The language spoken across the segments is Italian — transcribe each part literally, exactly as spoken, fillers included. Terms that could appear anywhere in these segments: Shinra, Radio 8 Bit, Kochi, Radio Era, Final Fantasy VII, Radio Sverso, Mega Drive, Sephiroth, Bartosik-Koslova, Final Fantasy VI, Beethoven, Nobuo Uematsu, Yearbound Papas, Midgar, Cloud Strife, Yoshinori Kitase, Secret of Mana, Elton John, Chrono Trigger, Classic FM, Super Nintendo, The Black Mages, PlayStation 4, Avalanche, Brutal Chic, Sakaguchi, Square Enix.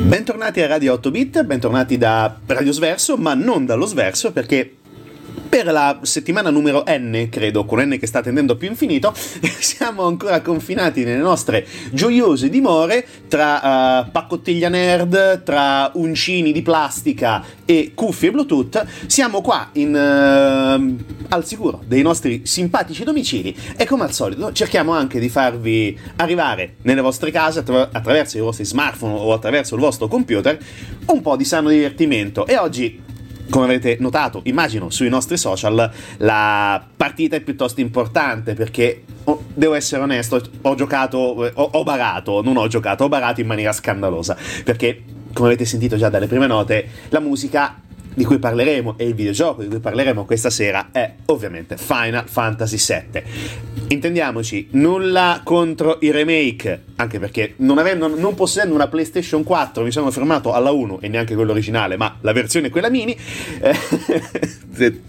Bentornati a Radio otto bit, bentornati da Radio Sverso, ma non dallo Sverso, perché per la settimana numero N, credo, con N che sta tendendo più infinito, siamo ancora confinati nelle nostre gioiose dimore tra uh, paccottiglia nerd, tra uncini di plastica e cuffie Bluetooth. Siamo qua in, uh, al sicuro dei nostri simpatici domicili e, come al solito, cerchiamo anche di farvi arrivare nelle vostre case attra- attraverso i vostri smartphone o attraverso il vostro computer un po' di sano divertimento. E oggi, come avrete notato, immagino, sui nostri social, la partita è piuttosto importante perché, oh, devo essere onesto, ho giocato, ho, ho barato, non ho giocato, ho barato in maniera scandalosa, perché, come avete sentito già dalle prime note, la musica di cui parleremo e il videogioco di cui parleremo questa sera è ovviamente Final Fantasy sette. Intendiamoci, nulla contro i remake, anche perché non, avendo, non possedendo una PlayStation quattro mi sono fermato alla uno e neanche quella originale, ma la versione quella mini, eh,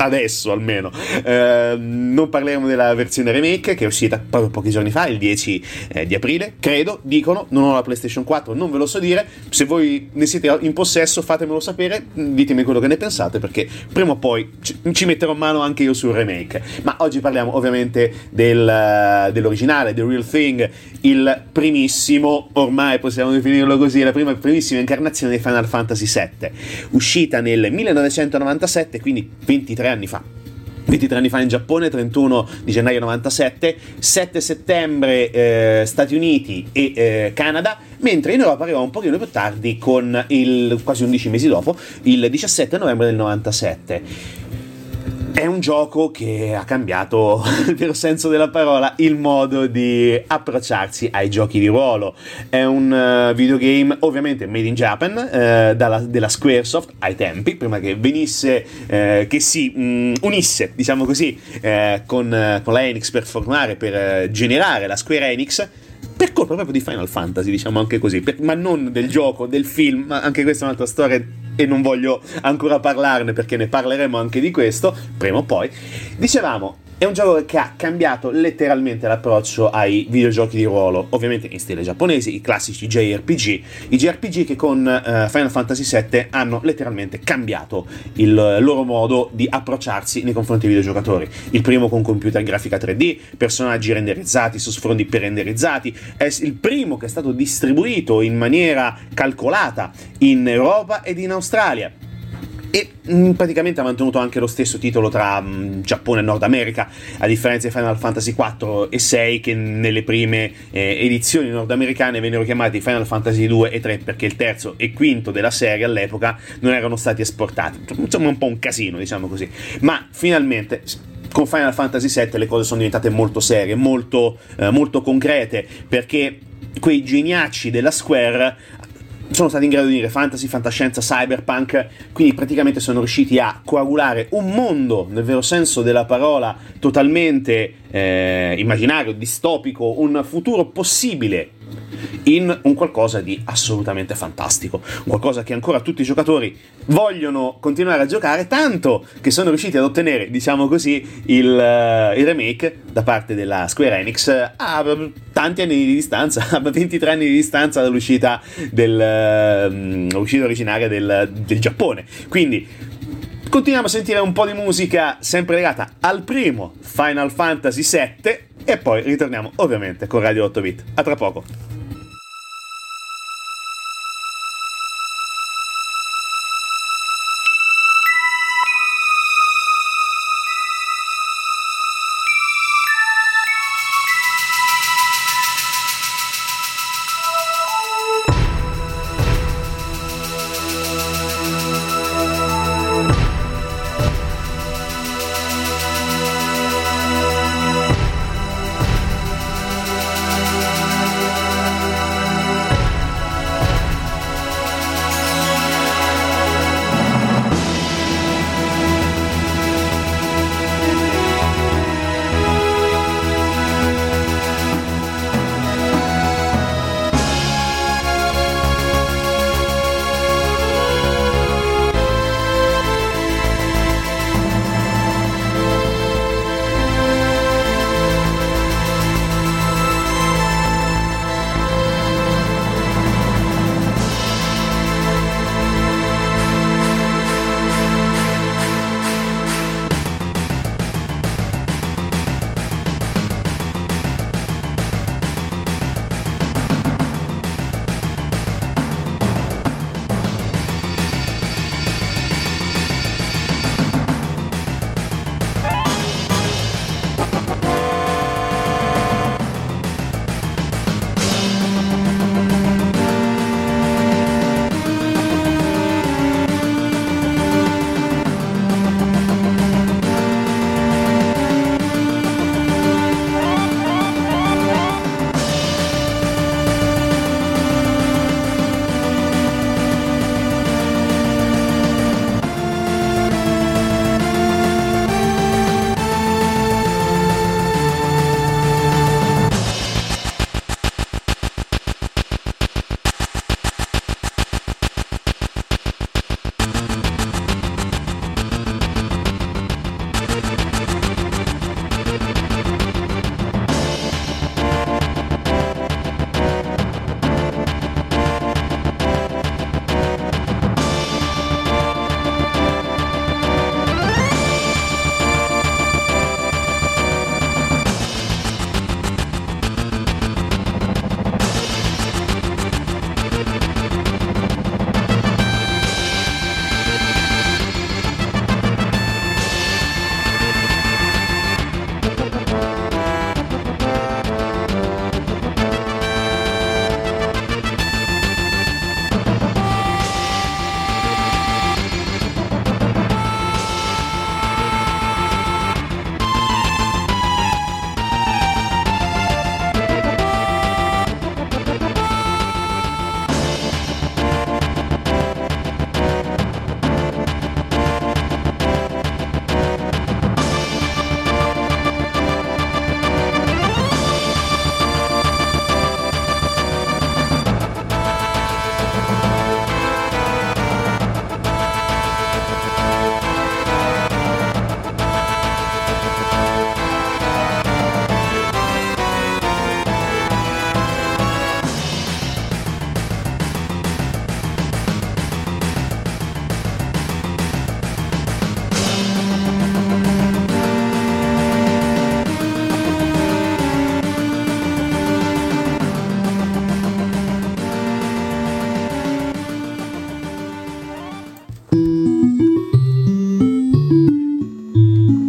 adesso almeno, eh, non parleremo della versione remake che è uscita proprio pochi giorni fa, il dieci eh, di aprile, credo, dicono. Non ho la PlayStation quattro, non ve lo so dire. Se voi ne siete in possesso fatemelo sapere, ditemi quello che ne pensate, perché prima o poi ci, ci metterò mano anche io sul remake. Ma oggi parliamo ovviamente del, dell'originale, The Real Thing, il primissimo, ormai possiamo definirlo così, la prima primissima incarnazione di Final Fantasy sette, uscita nel millenovecentonovantasette, quindi ventitré anni fa. ventitré anni fa in Giappone, trentuno di gennaio novantasette, sette settembre eh, Stati Uniti e eh, Canada, mentre in Europa arrivò un pochino più tardi, con il quasi undici mesi dopo, il diciassette novembre del novantasette. È un gioco che ha cambiato, nel vero senso della parola, il modo di approcciarsi ai giochi di ruolo. È un uh, videogame ovviamente made in Japan, uh, dalla, della Squaresoft ai tempi, prima che venisse, uh, che si um, unisse, diciamo così, uh, con, uh, con la Enix per formare, per uh, generare la Square Enix, per colpa proprio di Final Fantasy, diciamo anche così, per, ma non del gioco, del film, ma anche questa è un'altra storia e non voglio ancora parlarne, perché ne parleremo anche di questo prima o poi. Dicevamo, è un gioco che ha cambiato letteralmente l'approccio ai videogiochi di ruolo, ovviamente in stile giapponese, i classici J R P G, i J R P G che con uh, Final Fantasy sette hanno letteralmente cambiato il uh, loro modo di approcciarsi nei confronti dei videogiocatori. Il primo con computer grafica tre D, personaggi renderizzati su sfondi pre-renderizzati, è il primo che è stato distribuito in maniera calcolata in Europa ed in Australia. E mh, praticamente ha mantenuto anche lo stesso titolo tra mh, Giappone e Nord America, a differenza di Final Fantasy quattro e sei, che nelle prime eh, edizioni nordamericane vennero chiamati Final Fantasy due e tre, perché il terzo e quinto della serie all'epoca non erano stati esportati. Insomma, un po' un casino, diciamo così. Ma finalmente con Final Fantasy sette le cose sono diventate molto serie, molto, eh, molto concrete, perché quei geniacci della Square sono stati in grado di dire fantasy, fantascienza, cyberpunk, quindi praticamente sono riusciti a coagulare un mondo, nel vero senso della parola, totalmente eh, immaginario, distopico, un futuro possibile, in un qualcosa di assolutamente fantastico, qualcosa che ancora tutti i giocatori vogliono continuare a giocare, tanto che sono riusciti ad ottenere, diciamo così, il, uh, il remake da parte della Square Enix a tanti anni di distanza, a ventitré anni di distanza dall'uscita del, uh, uscita originaria del, del Giappone. Quindi continuiamo a sentire un po' di musica sempre legata al primo Final Fantasy sette, e poi ritorniamo ovviamente con Radio otto Bit. A tra poco.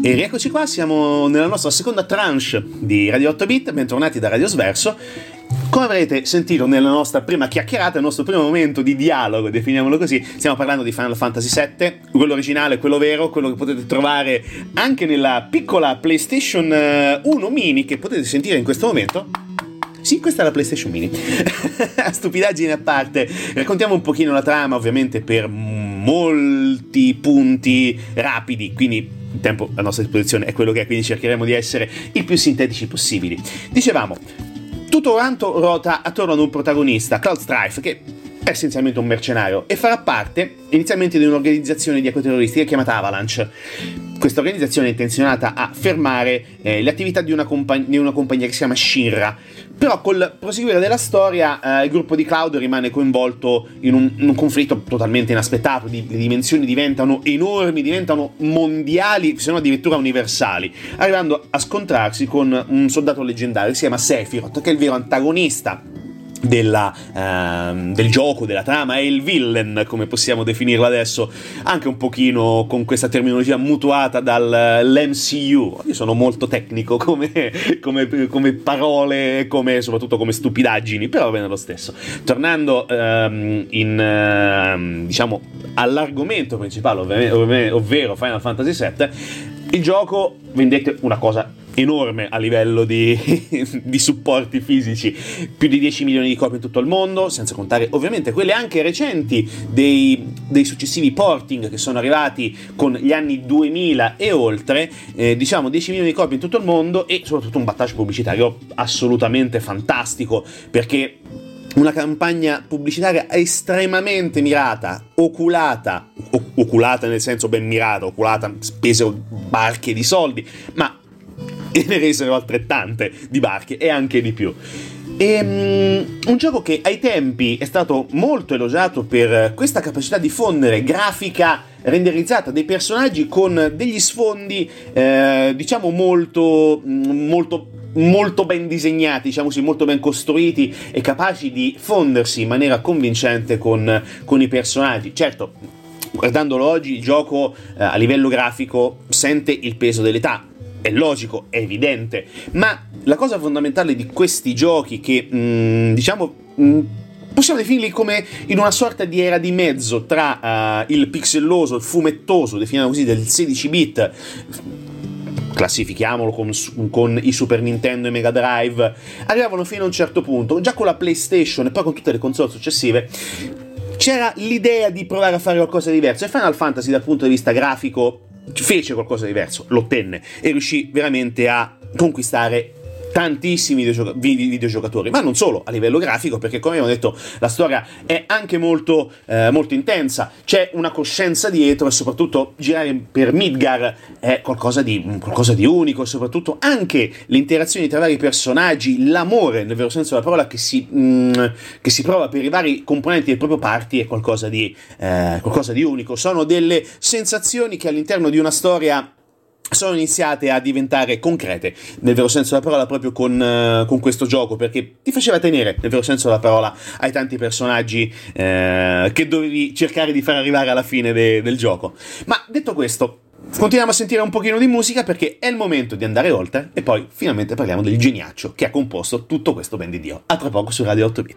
E rieccoci qua, siamo nella nostra seconda tranche di Radio otto Bit, bentornati da Radio Sverso. Come avrete sentito nella nostra prima chiacchierata, il nostro primo momento di dialogo, definiamolo così, stiamo parlando di Final Fantasy sette, quello originale, quello vero, quello che potete trovare anche nella piccola PlayStation uno mini che potete sentire in questo momento. Sì, questa è la PlayStation Mini. Stupidaggine a parte, raccontiamo un pochino la trama, ovviamente per molti punti rapidi, quindi il tempo a nostra disposizione è quello che è, quindi cercheremo di essere i più sintetici possibili. Dicevamo, tutto quanto ruota attorno ad un protagonista, Cloud Strife, che è essenzialmente un mercenario e farà parte inizialmente di un'organizzazione di ecoterroristica chiamata Avalanche. Questa organizzazione è intenzionata a fermare eh, le attività di una, compag- di una compagnia che si chiama Shinra, però col proseguire della storia eh, il gruppo di Cloud rimane coinvolto in un, in un conflitto totalmente inaspettato. Di, le dimensioni diventano enormi, diventano mondiali, se no addirittura universali, arrivando a scontrarsi con un soldato leggendario che si chiama Sephiroth, che è il vero antagonista Della, ehm, del gioco, della trama, è il villain, come possiamo definirlo adesso, anche un pochino con questa terminologia mutuata dall'M C U. Io sono molto tecnico come, come, come parole, come, soprattutto come stupidaggini, però va bene lo stesso. Tornando ehm, in, ehm, diciamo, all'argomento principale, ovvero, ovvero, ovvero Final Fantasy sette, il gioco, vendete una cosa enorme a livello di, di supporti fisici, più di dieci milioni di copie in tutto il mondo, senza contare ovviamente quelle anche recenti dei, dei successivi porting che sono arrivati con gli anni duemila e oltre, eh, diciamo dieci milioni di copie in tutto il mondo e soprattutto un battage pubblicitario assolutamente fantastico, perché una campagna pubblicitaria estremamente mirata, oculata, o- oculata nel senso ben mirata, oculata, spese barche di soldi, ma e ne resero altrettante di barche e anche di più. E, um, un gioco che ai tempi è stato molto elogiato per questa capacità di fondere grafica renderizzata dei personaggi con degli sfondi eh, diciamo molto molto molto ben disegnati, diciamo così, molto ben costruiti e capaci di fondersi in maniera convincente con, con i personaggi. Certo, guardandolo oggi il gioco eh, a livello grafico sente il peso dell'età. È logico, è evidente, ma la cosa fondamentale di questi giochi che, mh, diciamo, mh, possiamo definirli come in una sorta di era di mezzo tra uh, il pixelloso, il fumettoso, definiamo così, del sedici bit, classifichiamolo con, con i Super Nintendo e Mega Drive, arrivavano fino a un certo punto, già con la PlayStation e poi con tutte le console successive, c'era l'idea di provare a fare qualcosa di diverso, e Final Fantasy dal punto di vista grafico fece qualcosa di diverso, lo ottenne e riuscì veramente a conquistare tantissimi videogioc- videogiocatori, ma non solo a livello grafico, perché come abbiamo detto la storia è anche molto, eh, molto intensa, c'è una coscienza dietro e soprattutto girare per Midgar è qualcosa di, qualcosa di unico, e soprattutto anche le interazioni tra vari personaggi, l'amore nel vero senso della parola che si, mm, che si prova per i vari componenti del proprio party è qualcosa di, eh, qualcosa di unico. Sono delle sensazioni che all'interno di una storia sono iniziate a diventare concrete nel vero senso della parola proprio con, eh, con questo gioco, perché ti faceva tenere nel vero senso della parola ai tanti personaggi eh, che dovevi cercare di far arrivare alla fine de- del gioco. Ma detto questo, continuiamo a sentire un pochino di musica perché è il momento di andare oltre e poi finalmente parliamo del geniaccio che ha composto tutto questo ben di Dio. A tra poco su Radio otto Bit.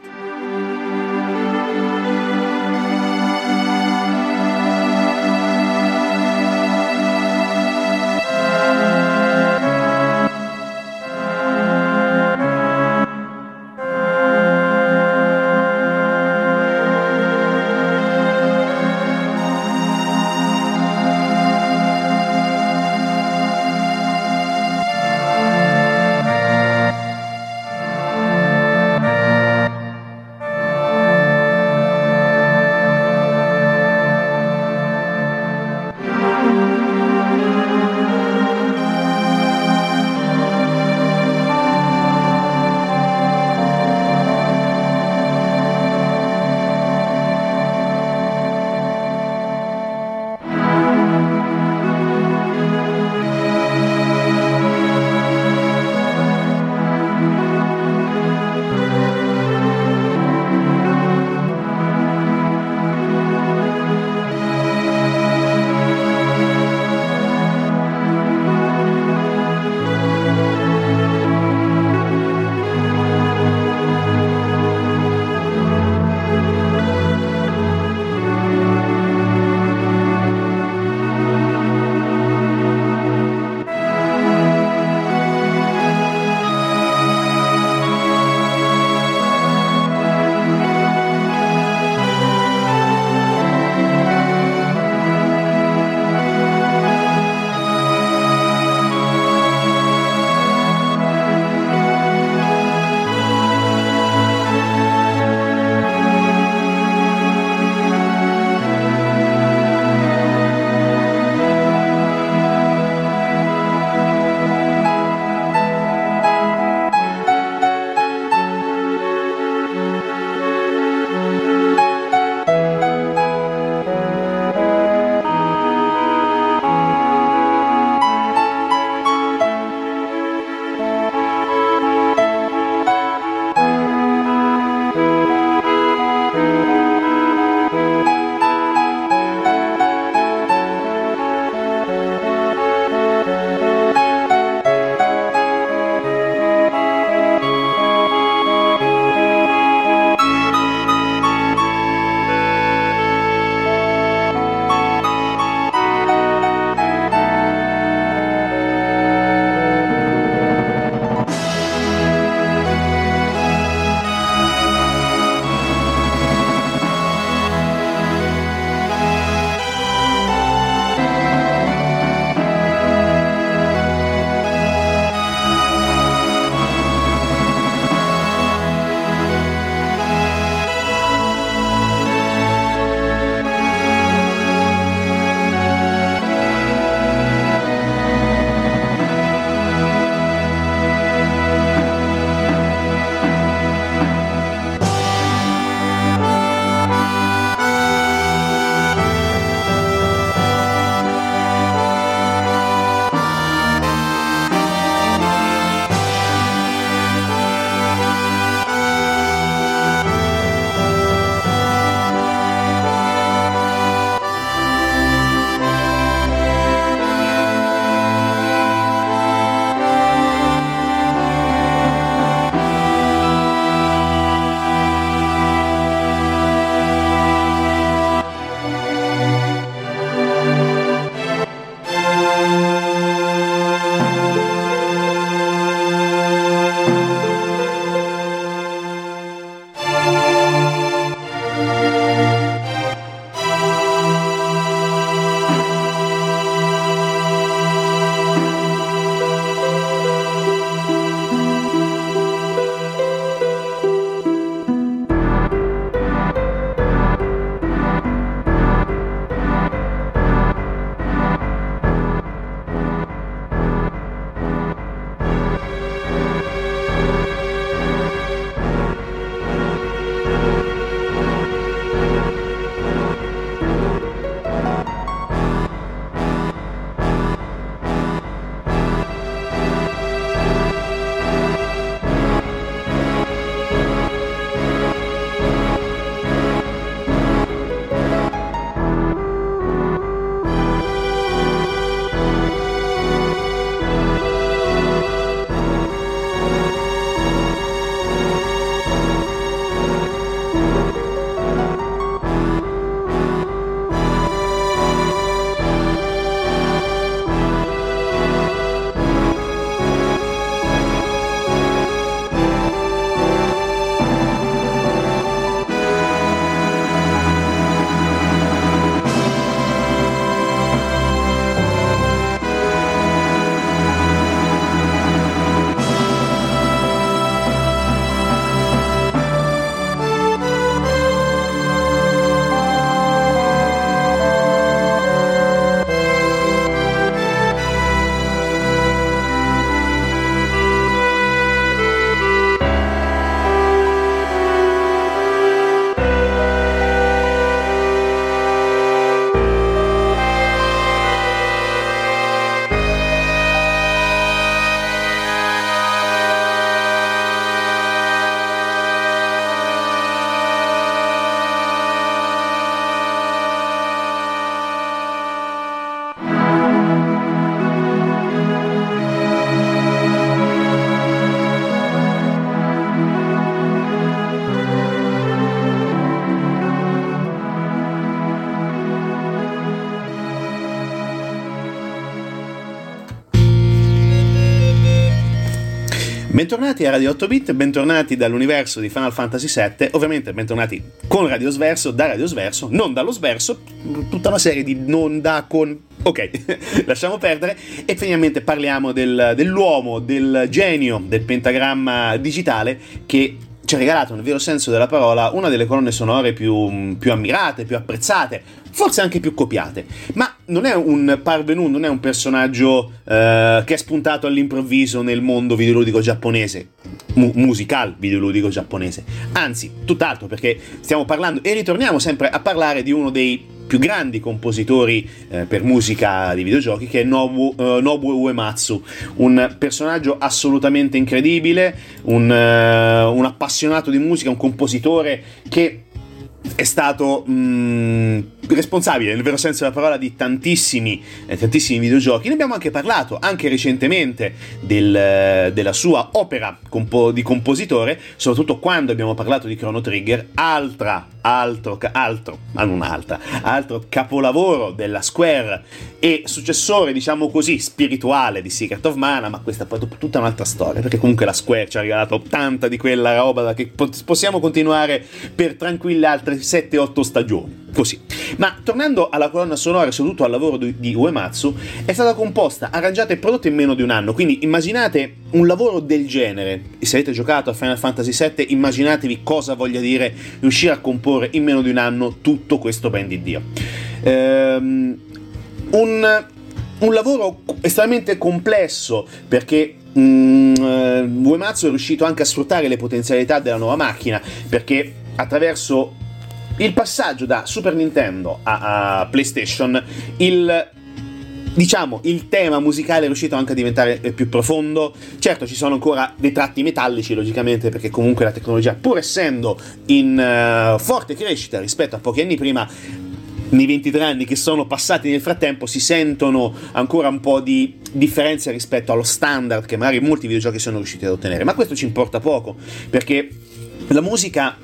Bentornati a Radio otto Bit, bentornati dall'universo di Final Fantasy sette, ovviamente bentornati con Radio Sverso, da Radio Sverso, non dallo Sverso, tutta una serie di non da con... ok, lasciamo perdere e finalmente parliamo del, dell'uomo, del genio, del pentagramma digitale che ci ha regalato, nel vero senso della parola, una delle colonne sonore più, più ammirate, più apprezzate, forse anche più copiate, ma non è un parvenu, non è un personaggio eh, che è spuntato all'improvviso nel mondo videoludico giapponese, mu- musical videoludico giapponese, anzi, tutt'altro, perché stiamo parlando e ritorniamo sempre a parlare di uno dei più grandi compositori eh, per musica di videogiochi, che è Nobu, eh, Nobuo Uematsu, un personaggio assolutamente incredibile, un, eh, un appassionato di musica, un compositore che è stato mh, responsabile, nel vero senso della parola, di tantissimi eh, tantissimi videogiochi. Ne abbiamo anche parlato, anche recentemente, del, della sua opera compo- di compositore, soprattutto quando abbiamo parlato di Chrono Trigger, altra, altro, altro, ma non altra, altro capolavoro della Square e successore, diciamo così, spirituale di Secret of Mana, ma questa è tutta un'altra storia, perché comunque la Square ci ha regalato tanta di quella roba che possiamo continuare per tranquille altre sette otto stagioni, così. Ma tornando alla colonna sonora, soprattutto al lavoro di Uematsu, è stata composta, arrangiata e prodotta in meno di un anno, quindi immaginate un lavoro del genere. Se avete giocato a Final Fantasy sette, immaginatevi cosa voglia dire riuscire a comporre in meno di un anno tutto questo ben di Dio. Ehm, un, un lavoro estremamente complesso, perché mm, Uematsu è riuscito anche a sfruttare le potenzialità della nuova macchina, perché attraverso il passaggio da Super Nintendo a, a PlayStation, il, diciamo, il tema musicale è riuscito anche a diventare più profondo. Certo, ci sono ancora dei tratti metallici, logicamente, perché comunque la tecnologia, pur essendo in uh, forte crescita rispetto a pochi anni prima, nei ventitré anni che sono passati nel frattempo si sentono ancora un po' di differenze rispetto allo standard che magari molti videogiochi sono riusciti ad ottenere, ma questo ci importa poco, perché la musica...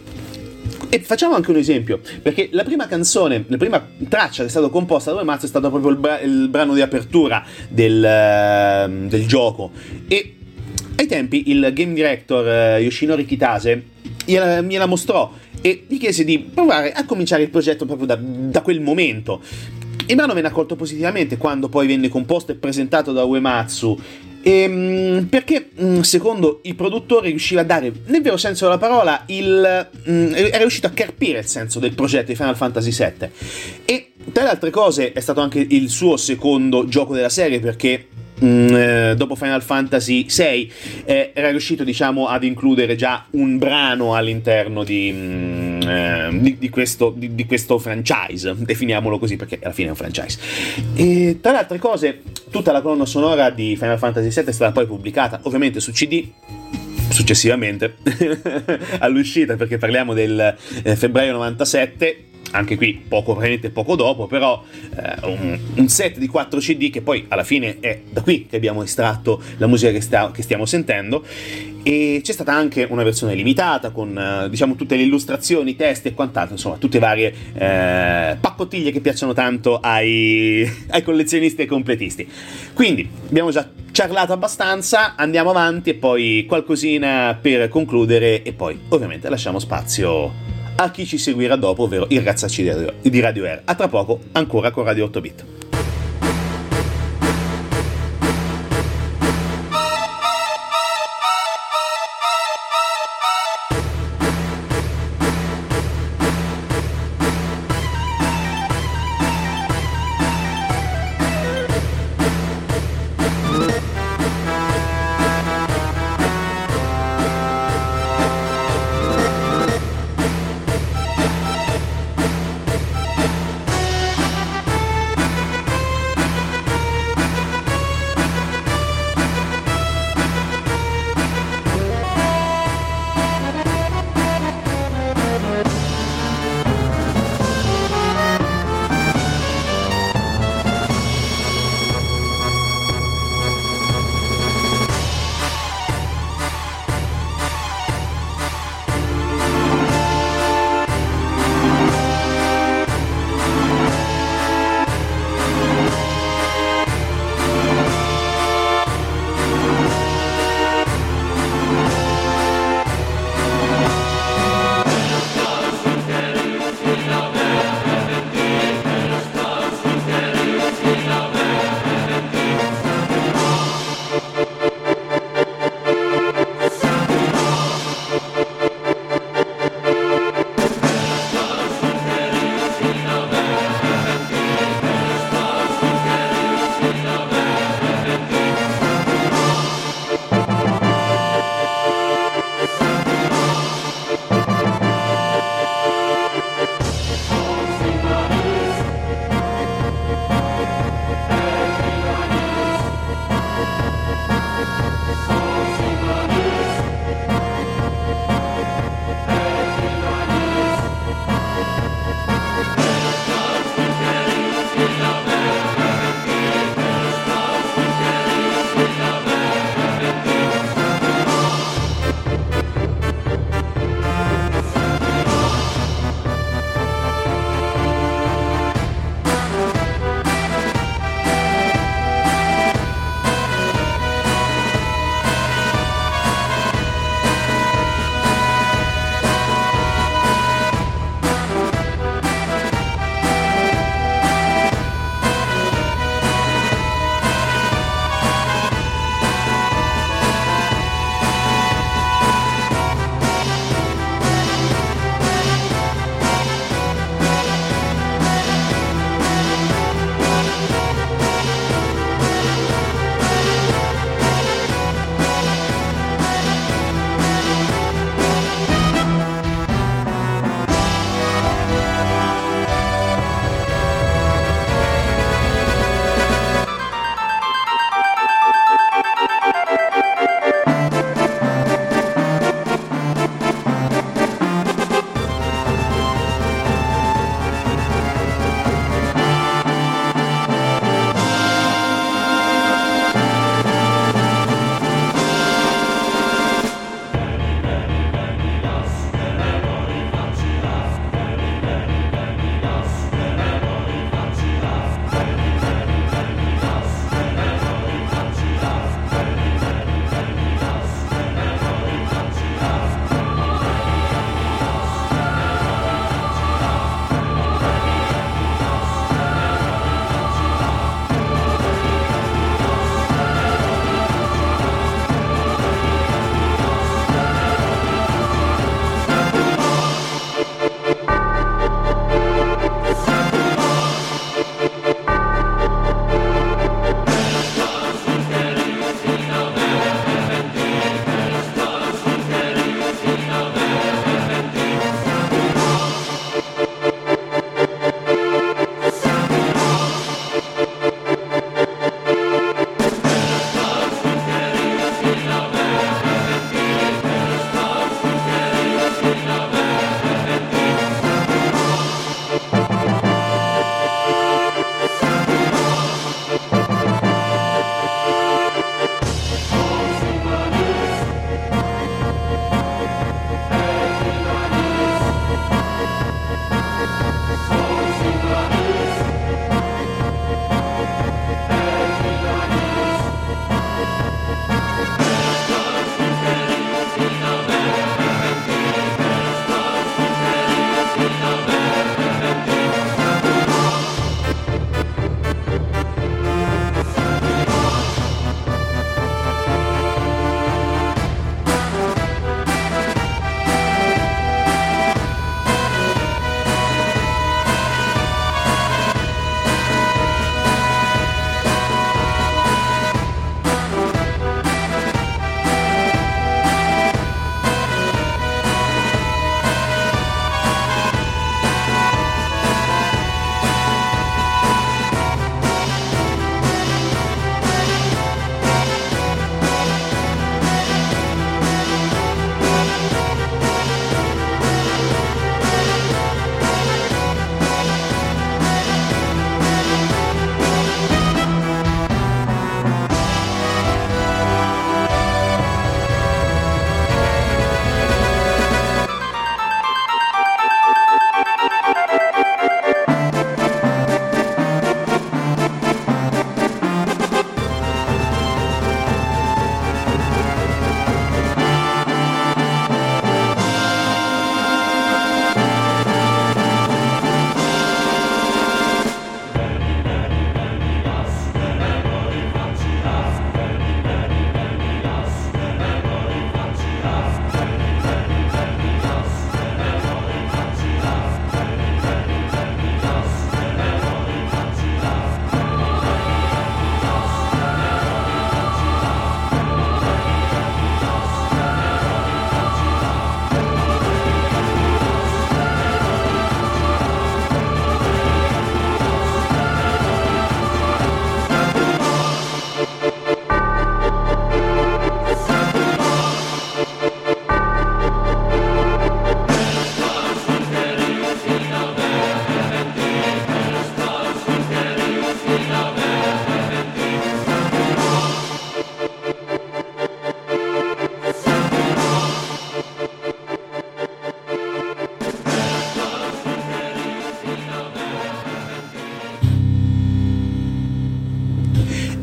E facciamo anche un esempio, perché la prima canzone, la prima traccia che è stata composta da Uematsu è stato proprio il, bra- il brano di apertura del, del gioco, e ai tempi il game director Yoshinori Kitase gliela, gliela mostrò e gli chiese di provare a cominciare il progetto proprio da, da quel momento. Il brano venne accolto positivamente quando poi venne composto e presentato da Uematsu, E, perché secondo i produttori riusciva a dare, nel vero senso della parola, il, era riuscito a carpire il senso del progetto di Final Fantasy sette. E tra le altre cose è stato anche il suo secondo gioco della serie, perché mh, dopo Final Fantasy sei eh, era riuscito, diciamo, ad includere già un brano all'interno di, mh, eh, di, di, questo, di, di questo franchise, definiamolo così, perché alla fine è un franchise. E tra le altre cose tutta la colonna sonora di Final Fantasy sette è stata poi pubblicata ovviamente su C D successivamente all'uscita, perché parliamo del eh, febbraio novantasette, anche qui poco, praticamente poco dopo, però eh, un, un set di quattro C D che poi alla fine è da qui che abbiamo estratto la musica che, sta, che stiamo sentendo. E c'è stata anche una versione limitata con eh, diciamo tutte le illustrazioni, testi e quant'altro, insomma tutte varie eh, paccottiglie che piacciono tanto ai, ai collezionisti e completisti. Quindi abbiamo già ciarlato abbastanza, andiamo avanti e poi qualcosina per concludere e poi ovviamente lasciamo spazio a chi ci seguirà dopo, ovvero il razzacci di Radio Era. A tra poco, ancora con Radio otto Bit.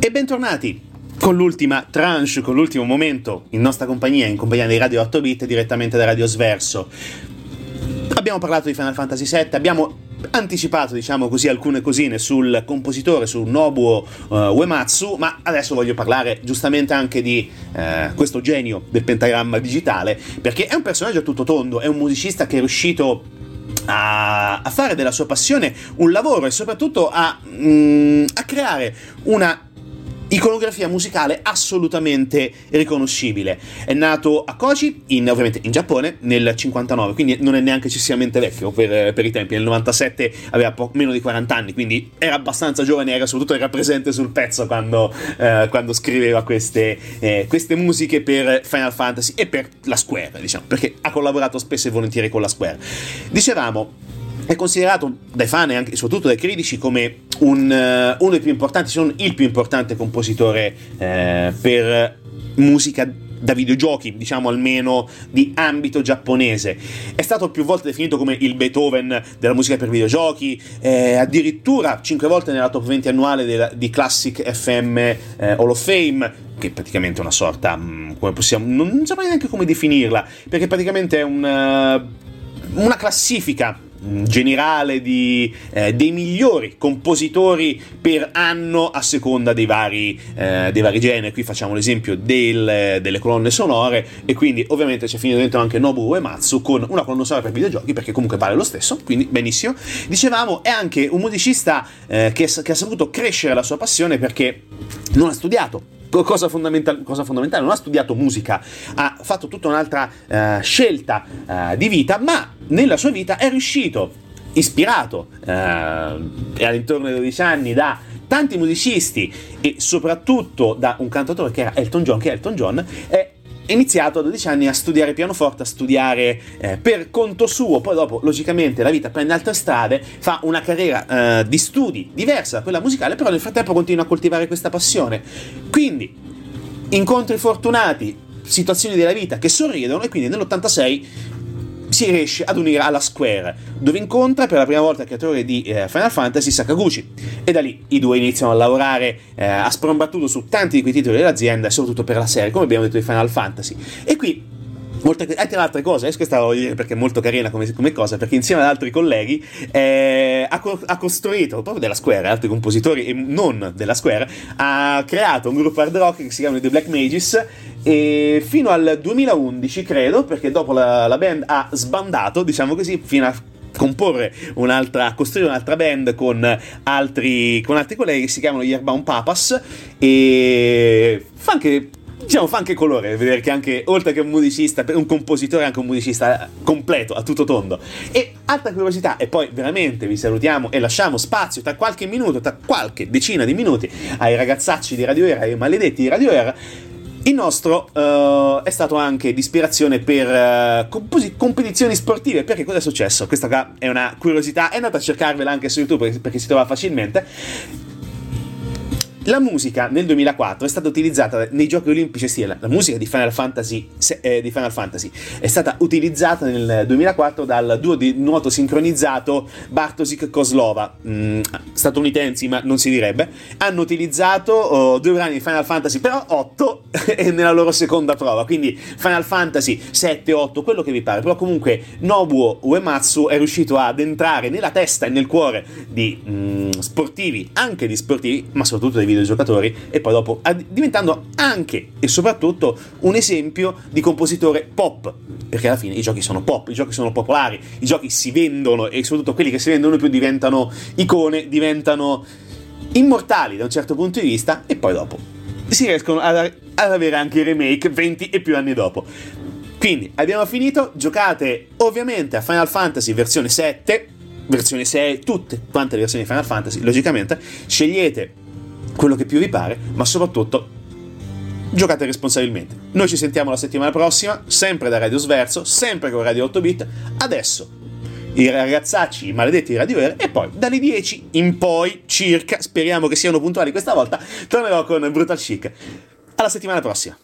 E bentornati con l'ultima tranche, con l'ultimo momento in nostra compagnia, in compagnia dei Radio otto Bit, direttamente da Radio Sverso. Abbiamo parlato di Final Fantasy sette, abbiamo anticipato, diciamo così, alcune cosine sul compositore, su Nobuo uh, Uematsu, ma adesso voglio parlare giustamente anche di eh, questo genio del pentagramma digitale, perché è un personaggio a tutto tondo, è un musicista che è riuscito a, a fare della sua passione un lavoro e soprattutto a, mh, a creare una iconografia musicale assolutamente riconoscibile. È nato a Kochi, in, ovviamente in Giappone, nel cinquantanove, quindi non è neanche eccessivamente vecchio per, per i tempi. Nel novantasette aveva po- meno di quaranta anni, quindi era abbastanza giovane, era soprattutto era presente sul pezzo quando, eh, quando scriveva queste, eh, queste musiche per Final Fantasy e per la Square, diciamo, perché ha collaborato spesso e volentieri con la Square. Dicevamo, è considerato dai fan e anche, soprattutto dai critici, come un, uh, uno dei più importanti, se non il più importante compositore eh, per musica da videogiochi, diciamo almeno di ambito giapponese. È stato più volte definito come il Beethoven della musica per videogiochi, eh, addirittura cinque volte nella top venti annuale della, di Classic F M eh, Hall of Fame, che è praticamente una sorta, mh, come possiamo, non, non saprei neanche come definirla, perché praticamente è una, una classifica generale di, eh, dei migliori compositori per anno a seconda dei vari, eh, dei vari generi. Qui facciamo l'esempio del, delle colonne sonore, e quindi ovviamente c'è finito dentro anche Nobuo Uematsu con una colonna sonora per videogiochi, perché comunque vale lo stesso, quindi benissimo. Dicevamo, è anche un musicista eh, che, che ha saputo crescere la sua passione, perché non ha studiato Cosa fondamentale, cosa fondamentale, non ha studiato musica, ha fatto tutta un'altra eh, scelta eh, di vita, ma nella sua vita è riuscito, ispirato eh, all'intorno dei dodici anni da tanti musicisti e soprattutto da un cantautore che era Elton John, che Elton John è iniziato a dodici anni a studiare pianoforte, a studiare eh, per conto suo. Poi dopo, logicamente, la vita prende altre strade, fa una carriera eh, di studi diversa da quella musicale, però nel frattempo continua a coltivare questa passione. Quindi, incontri fortunati, situazioni della vita che sorridono, e quindi nell'ottantasei si riesce ad unire alla Square, dove incontra per la prima volta il creatore di eh, Final Fantasy, Sakaguchi, e da lì i due iniziano a lavorare eh, a sprombattuto su tanti di quei titoli dell'azienda, e soprattutto per la serie, come abbiamo detto, di Final Fantasy. E qui molte altre cose, eh, questa voglio dire perché è molto carina come, come cosa, perché insieme ad altri colleghi eh, ha, co- ha costruito, proprio della Square, altri compositori e non della Square, ha creato un gruppo hard rock che si chiama The Black Mages, e fino al duemilaundici, credo, perché dopo la, la band ha sbandato, diciamo così, fino a comporre un'altra, costruire un'altra band con altri, con altri colleghi che si chiamano Yearbound Papas, e fa anche, diciamo, fa anche colore vedere che anche, oltre che un musicista, un compositore, è anche un musicista completo, a tutto tondo. E altra curiosità, e poi veramente vi salutiamo e lasciamo spazio tra qualche minuto, tra qualche decina di minuti, ai ragazzacci di Radio Era, ai maledetti di Radio Era. Il nostro uh, è stato anche di ispirazione per uh, compos- competizioni sportive, perché cosa è successo? Questa qua è una curiosità, è andata a cercarvela anche su YouTube perché, perché si trova facilmente. La musica nel duemilaquattro è stata utilizzata nei giochi olimpici estivali. La musica di Final Fantasy, eh, di Final Fantasy è stata utilizzata nel duemilaquattro dal duo di nuoto sincronizzato Bartosik-Koslova, mm, statunitensi, ma non si direbbe. Hanno utilizzato oh, due brani di Final Fantasy, però otto nella loro seconda prova, quindi Final Fantasy sette, otto, quello che vi pare, però comunque Nobuo Uematsu è riuscito ad entrare nella testa e nel cuore di mm, sportivi, anche di sportivi, ma soprattutto di giocatori, e poi dopo ad- diventando anche e soprattutto un esempio di compositore pop, perché alla fine i giochi sono pop, i giochi sono popolari, i giochi si vendono, e soprattutto quelli che si vendono più diventano icone, diventano immortali da un certo punto di vista, e poi dopo si riescono ad, ar- ad avere anche i remake venti e più anni dopo. Quindi abbiamo finito, giocate ovviamente a Final Fantasy versione sette, versione sei, tutte quante le versioni di Final Fantasy, logicamente scegliete quello che più vi pare, ma soprattutto giocate responsabilmente. Noi ci sentiamo la settimana prossima, sempre da Radio Sverso, sempre con Radio otto Bit. Adesso i ragazzacci, i maledetti di Radio Era, e poi dalle dieci in poi circa, speriamo che siano puntuali questa volta, tornerò con Brutal Chic. Alla settimana prossima.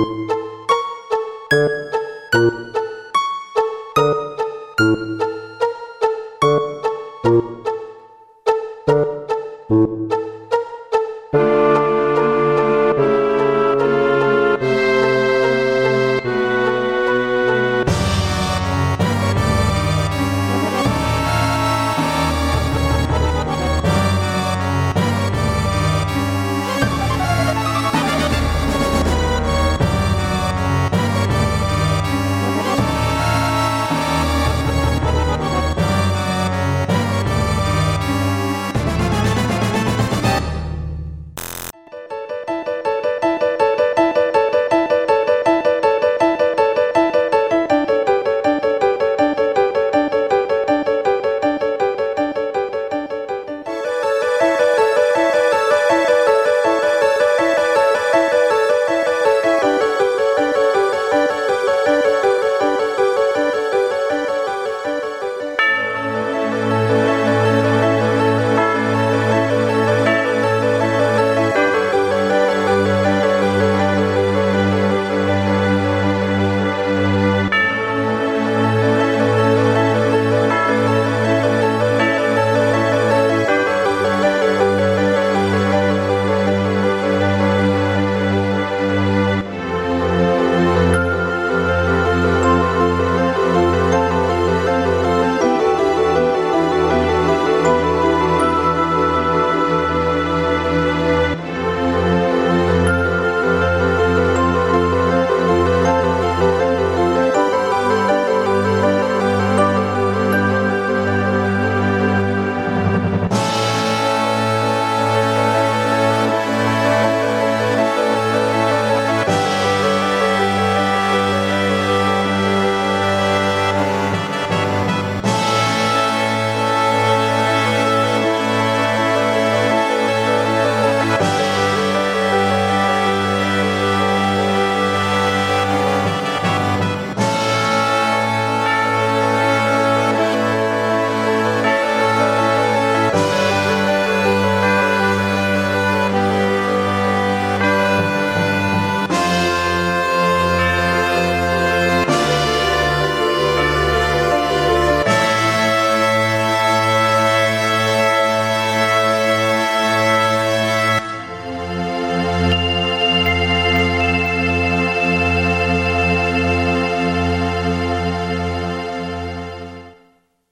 Thank you.